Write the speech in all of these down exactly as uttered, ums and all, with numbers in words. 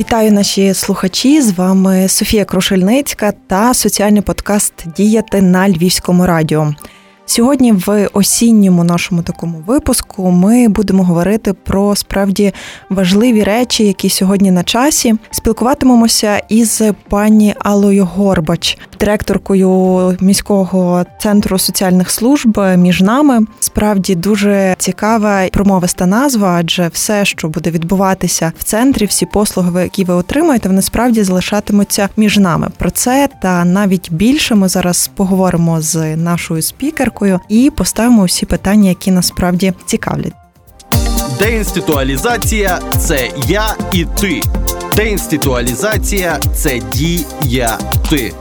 Вітаю, наші слухачі, з вами Софія Крушельницька та соціальний подкаст «Діяти на Львівському радіо». Сьогодні в осінньому нашому такому випуску ми будемо говорити про справді важливі речі, які сьогодні на часі. Спілкуватимемося із пані Аллою Горбач, директоркою міського центру соціальних служб «Між нами». Справді дуже цікава промовиста назва, адже все, що буде відбуватися в центрі, всі послуги, які ви отримаєте, вони справді залишатимуться між нами. Про це та навіть більше ми зараз поговоримо з нашою спікеркою і поставимо усі питання, які насправді цікавлять. Деінституалізація – це я і ти. Деінституалізація – це дія-ти.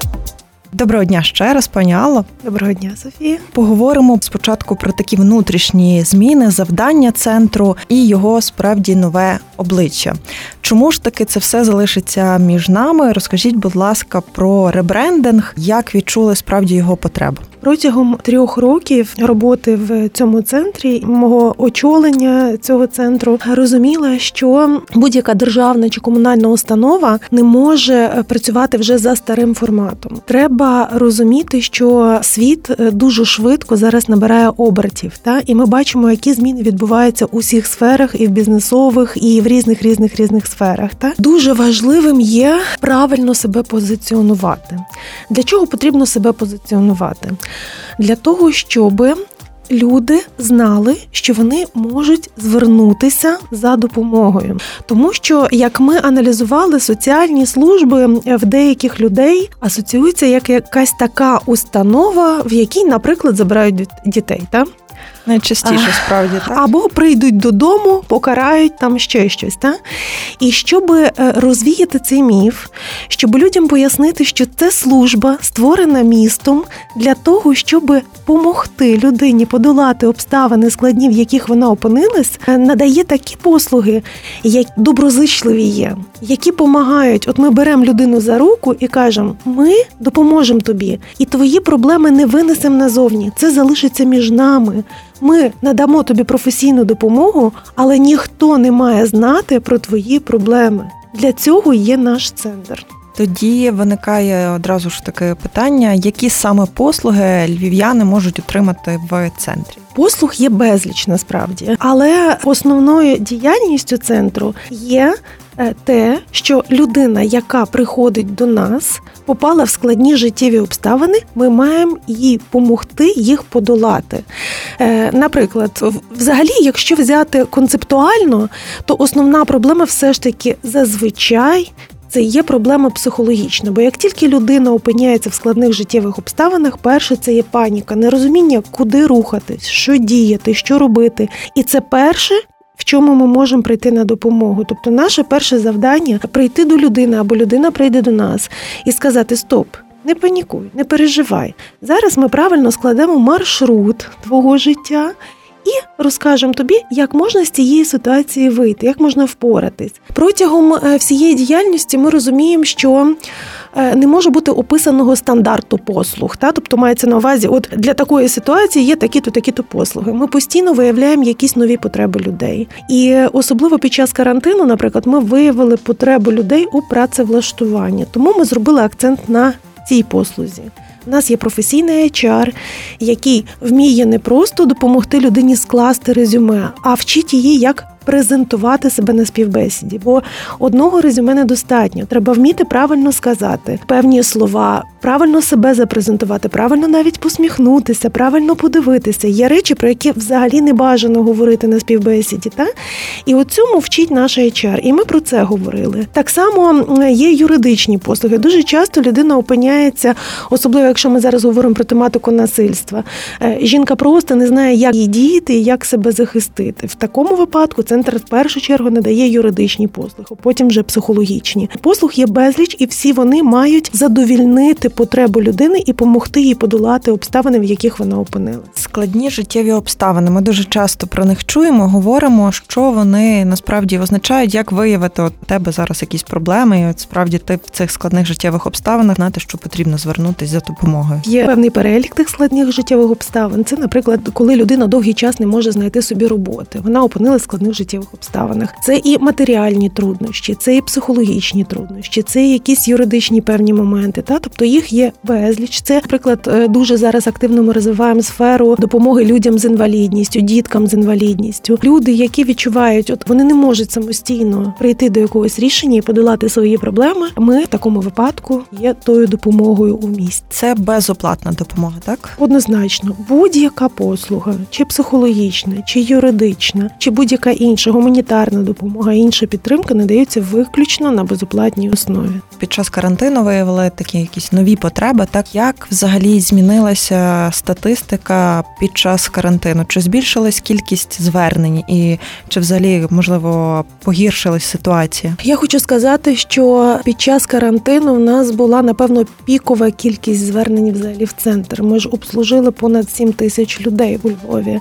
Доброго дня ще раз, пані Алло. Доброго дня, Софія. Поговоримо спочатку про такі внутрішні зміни, завдання центру і його справді нове обличчя. Чому ж таки це все залишиться між нами? Розкажіть, будь ласка, про ребрендинг, як відчули справді його потребу. Протягом трьох років роботи в цьому центрі, мого очолення цього центру, розуміла, що будь-яка державна чи комунальна установа не може працювати вже за старим форматом. Треба розуміти, що світ дуже швидко зараз набирає обертів, та і ми бачимо, які зміни відбуваються у всіх сферах, і в бізнесових, і в різних різних різних сферах. Та дуже важливим є правильно себе позиціонувати. Для чого потрібно себе позиціонувати? Для того, щоб люди знали, що вони можуть звернутися за допомогою. Тому що, як ми аналізували, соціальні служби в деяких людей асоціюються як якась така установа, в якій, наприклад, забирають дітей, так? Найчастіше, справді, так. Або прийдуть додому, покарають там ще щось. Та? І щоб розвіяти цей міф, щоб людям пояснити, що це служба, створена містом для того, щоб допомогти людині подолати обставини складні, в яких вона опинилась, надає такі послуги, які доброзичливі є, які допомагають. От ми беремо людину за руку і кажемо, ми допоможемо тобі, і твої проблеми не винесемо назовні, це залишиться між нами. Ми надамо тобі професійну допомогу, але ніхто не має знати про твої проблеми. Для цього є наш центр. Тоді виникає одразу ж таке питання, які саме послуги львів'яни можуть отримати в центрі? Послуг є безліч насправді, але основною діяльністю центру є те, що людина, яка приходить до нас, попала в складні життєві обставини, ми маємо їй допомогти їх подолати. Наприклад, взагалі, якщо взяти концептуально, то основна проблема все ж таки зазвичай це є проблема психологічна, бо як тільки людина опиняється в складних життєвих обставинах, перше це є паніка, нерозуміння, куди рухатись, що діяти, що робити. І це перше, в чому ми можемо прийти на допомогу. Тобто наше перше завдання – прийти до людини або людина прийде до нас і сказати «стоп». Не панікуй, не переживай. Зараз ми правильно складемо маршрут твого життя і розкажемо тобі, як можна з цієї ситуації вийти, як можна впоратись. Протягом всієї діяльності ми розуміємо, що не може бути описаного стандарту послуг. Та? Тобто мається на увазі, от для такої ситуації є такі-то, такі-то послуги. Ми постійно виявляємо якісь нові потреби людей. І особливо під час карантину, наприклад, ми виявили потребу людей у працевлаштуванні. Тому ми зробили акцент на цій послузі. У нас є професійний ейч ар, який вміє не просто допомогти людині скласти резюме, а вчить її, як презентувати себе на співбесіді. Бо одного резюме недостатньо. Треба вміти правильно сказати певні слова, правильно себе запрезентувати, правильно навіть посміхнутися, правильно подивитися. Є речі, про які взагалі не бажано говорити на співбесіді. Та? І у цьому вчить наш ейч ар. І ми про це говорили. Так само є юридичні послуги. Дуже часто людина опиняється, особливо якщо ми зараз говоримо про тематику насильства. Жінка просто не знає, як їй діяти і як себе захистити. В такому випадку центр в першу чергу надає юридичні послуги, потім вже психологічні. Послуг є безліч, і всі вони мають задовільнити потребу людини і допомогти їй подолати обставини, в яких вона опинилась. Складні життєві обставини. Ми дуже часто про них чуємо, говоримо, що вони насправді означають, як виявити от у тебе зараз якісь проблеми, і от справді ти в цих складних життєвих обставинах знати, що потрібно звернутися за допомогою. Є певний перелік тих складних життєвих обставин. Це, наприклад, коли людина довгий час не може знайти собі роботи. Вона опинилась в складних життєвих життєвих обставинах. Це і матеріальні труднощі, це і психологічні труднощі, це і якісь юридичні певні моменти. Та? Тобто їх є безліч. Це, наприклад, дуже зараз активно ми розвиваємо сферу допомоги людям з інвалідністю, діткам з інвалідністю. Люди, які відчувають, от вони не можуть самостійно прийти до якогось рішення і подолати свої проблеми, ми в такому випадку є тою допомогою у місті. Це безоплатна допомога, так? Однозначно. Будь-яка послуга, чи психологічна, чи юридична, чи будь-яка інша гуманітарна допомога, інша підтримка надаються виключно на безоплатній основі. Під час карантину виявили такі якісь нові потреби, так? Як взагалі змінилася статистика під час карантину? Чи збільшилась кількість звернень і чи взагалі, можливо, погіршилась ситуація? Я хочу сказати, що під час карантину в нас була, напевно, пікова кількість звернень взагалі в центр. Ми ж обслужили понад сім тисяч людей у Львові.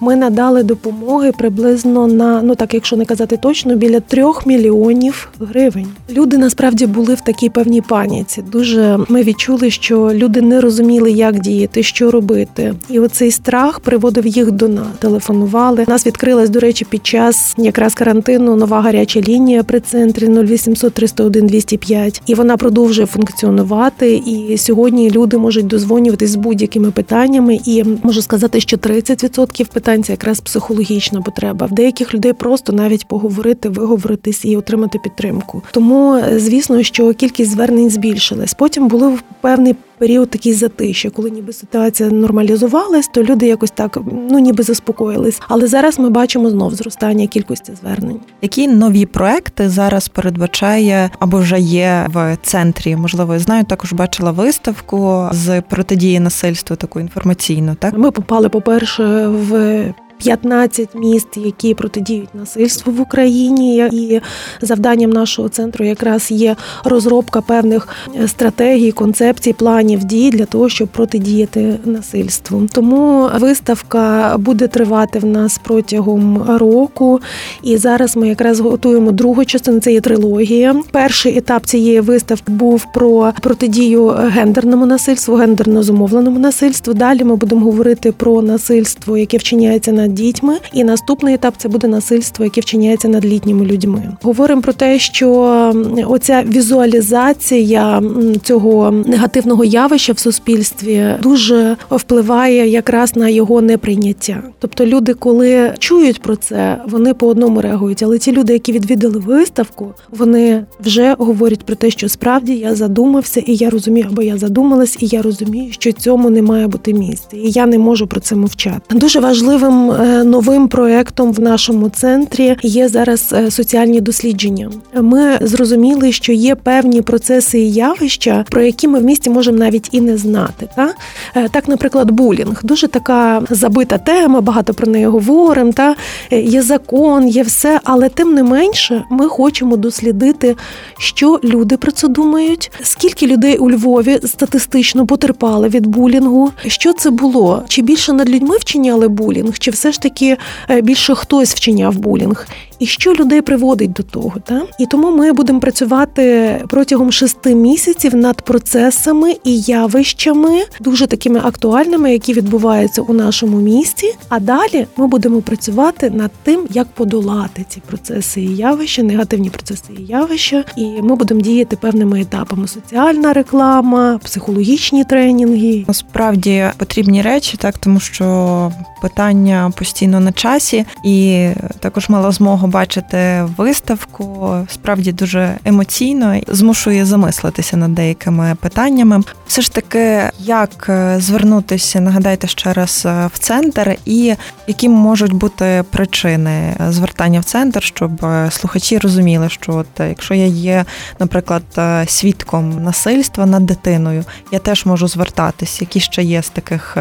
Ми надали допомоги приблизно на, ну так, якщо не казати точно, біля трьох мільйонів гривень. Люди насправді були в такій певній паніці. Дуже ми відчули, що люди не розуміли, як діяти, що робити. І оцей страх приводив їх до нас. Телефонували. У нас відкрилась, до речі, під час якраз карантину нова гаряча лінія при центрі нуль вісімсот триста один двісті п'ять. І вона продовжує функціонувати. І сьогодні люди можуть дозвонюватись з будь-якими питаннями. І можу сказати, що тридцять відсотків питань – це якраз психологічна потреба. В деяких людей просто навіть поговорити, виговоритись і отримати підтримку. Тому, звісно, що кількість звернень збільшилась. Потім були певні період такий затиші, коли ніби ситуація нормалізувалась, то люди якось так, ну, ніби заспокоїлись. Але зараз ми бачимо знов зростання кількості звернень. Які нові проекти зараз передбачає або вже є в центрі? Можливо, я знаю, також бачила виставку з протидії насильству, таку інформаційну, так? Ми попали, по-перше, в п'ятнадцять міст, які протидіють насильству в Україні. І завданням нашого центру якраз є розробка певних стратегій, концепцій, планів дій для того, щоб протидіяти насильству. Тому виставка буде тривати в нас протягом року. І зараз ми якраз готуємо другу частину, це є трилогія. Перший етап цієї виставки був про протидію гендерному насильству, гендерно зумовленому насильству. Далі ми будемо говорити про насильство, яке вчиняється на дітьми. І наступний етап – це буде насильство, яке вчиняється над літніми людьми. Говоримо про те, що оця візуалізація цього негативного явища в суспільстві дуже впливає якраз на його неприйняття. Тобто люди, коли чують про це, вони по одному реагують. Але ті люди, які відвідали виставку, вони вже говорять про те, що справді я задумався, і я розумію, або я задумалась, і я розумію, що цьому не має бути місця. І я не можу про це мовчати. Дуже важливим новим проєктом в нашому центрі є зараз соціальні дослідження. Ми зрозуміли, що є певні процеси і явища, про які ми в місті можемо навіть і не знати. Та? Так, наприклад, булінг. Дуже така забита тема, багато про неї говоримо. Та? Є закон, є все, але тим не менше ми хочемо дослідити, що люди про це думають, скільки людей у Львові статистично потерпали від булінгу, що це було, чи більше над людьми вчиняли булінг, чи все ж таки більше хтось вчиняв булінг. І що людей приводить до того. Та? І тому ми будемо працювати протягом шести місяців над процесами і явищами, дуже такими актуальними, які відбуваються у нашому місті. А далі ми будемо працювати над тим, як подолати ці процеси і явища, негативні процеси і явища. І ми будемо діяти певними етапами. Соціальна реклама, психологічні тренінги. Насправді потрібні речі, так, тому що питання постійно на часі. І також мала змогу бачити виставку, справді дуже емоційно, змушує замислитися над деякими питаннями. Все ж таки, як звернутися, нагадайте ще раз, в центр і які можуть бути причини звертання в центр, щоб слухачі розуміли, що от, якщо я є, наприклад, свідком насильства над дитиною, я теж можу звертатись, які ще є з таких?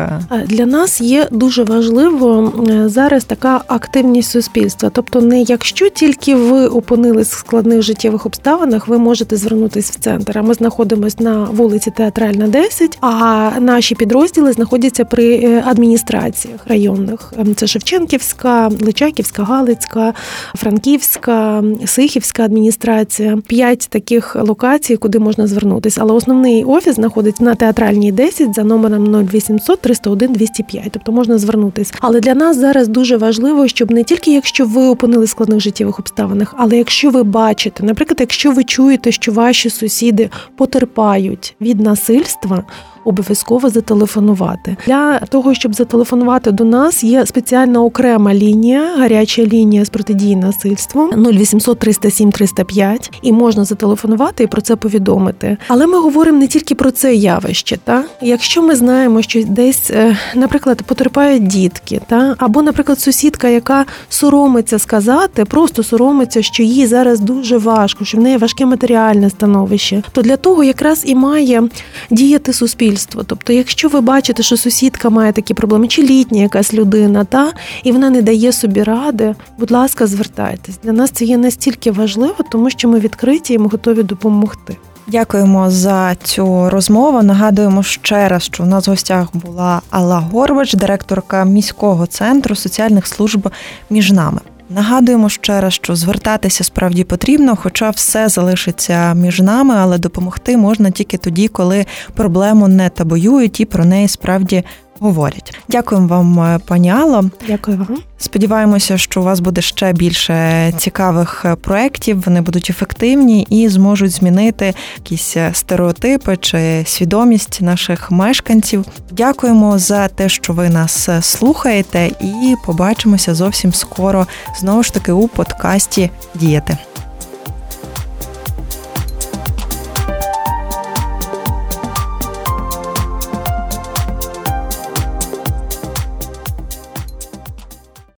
Для нас є дуже важливо зараз така активність суспільства, тобто не як якщо тільки ви опинились в складних життєвих обставинах, ви можете звернутися в центр. А ми знаходимося на вулиці Театральна, десять, а наші підрозділи знаходяться при адміністраціях районних. Це Шевченківська, Личаківська, Галицька, Франківська, Сихівська адміністрація. П'ять таких локацій, куди можна звернутися. Але основний офіс знаходиться на Театральній, десять, за номером нуль вісімсот триста один двісті п'ять. Тобто можна звернутися. Але для нас зараз дуже важливо, щоб не тільки якщо ви опинилися в складних життєвих обставинах, але якщо ви бачите, наприклад, якщо ви чуєте, що ваші сусіди потерпають від насильства, обов'язково зателефонувати. Для того, щоб зателефонувати до нас, є спеціальна окрема лінія, гаряча лінія з протидії насильству нуль вісімсот триста сім триста п'ять, і можна зателефонувати і про це повідомити. Але ми говоримо не тільки про це явище, та? Якщо ми знаємо, що десь, наприклад, потерпають дітки, та? Або, наприклад, сусідка, яка соромиться сказати, просто соромиться, що їй зараз дуже важко, що в неї важке матеріальне становище, то для того якраз і має діяти суспільство. Тобто, якщо ви бачите, що сусідка має такі проблеми, чи літня якась людина, та і вона не дає собі ради, будь ласка, звертайтесь. Для нас це є настільки важливо, тому що ми відкриті і ми готові допомогти. Дякуємо за цю розмову. Нагадуємо ще раз, що в нас в гостях була Алла Горбач, директорка міського центру соціальних служб «Між нами». Нагадуємо ще раз, що звертатися справді потрібно, хоча все залишиться між нами, але допомогти можна тільки тоді, коли проблему не табуюють і про неї справді говорять. Дякуємо вам, пані Алло. Дякую вам. Сподіваємося, що у вас буде ще більше цікавих проєктів, вони будуть ефективні і зможуть змінити якісь стереотипи чи свідомість наших мешканців. Дякуємо за те, що ви нас слухаєте, і побачимося зовсім скоро, знову ж таки, у подкасті «Діяти».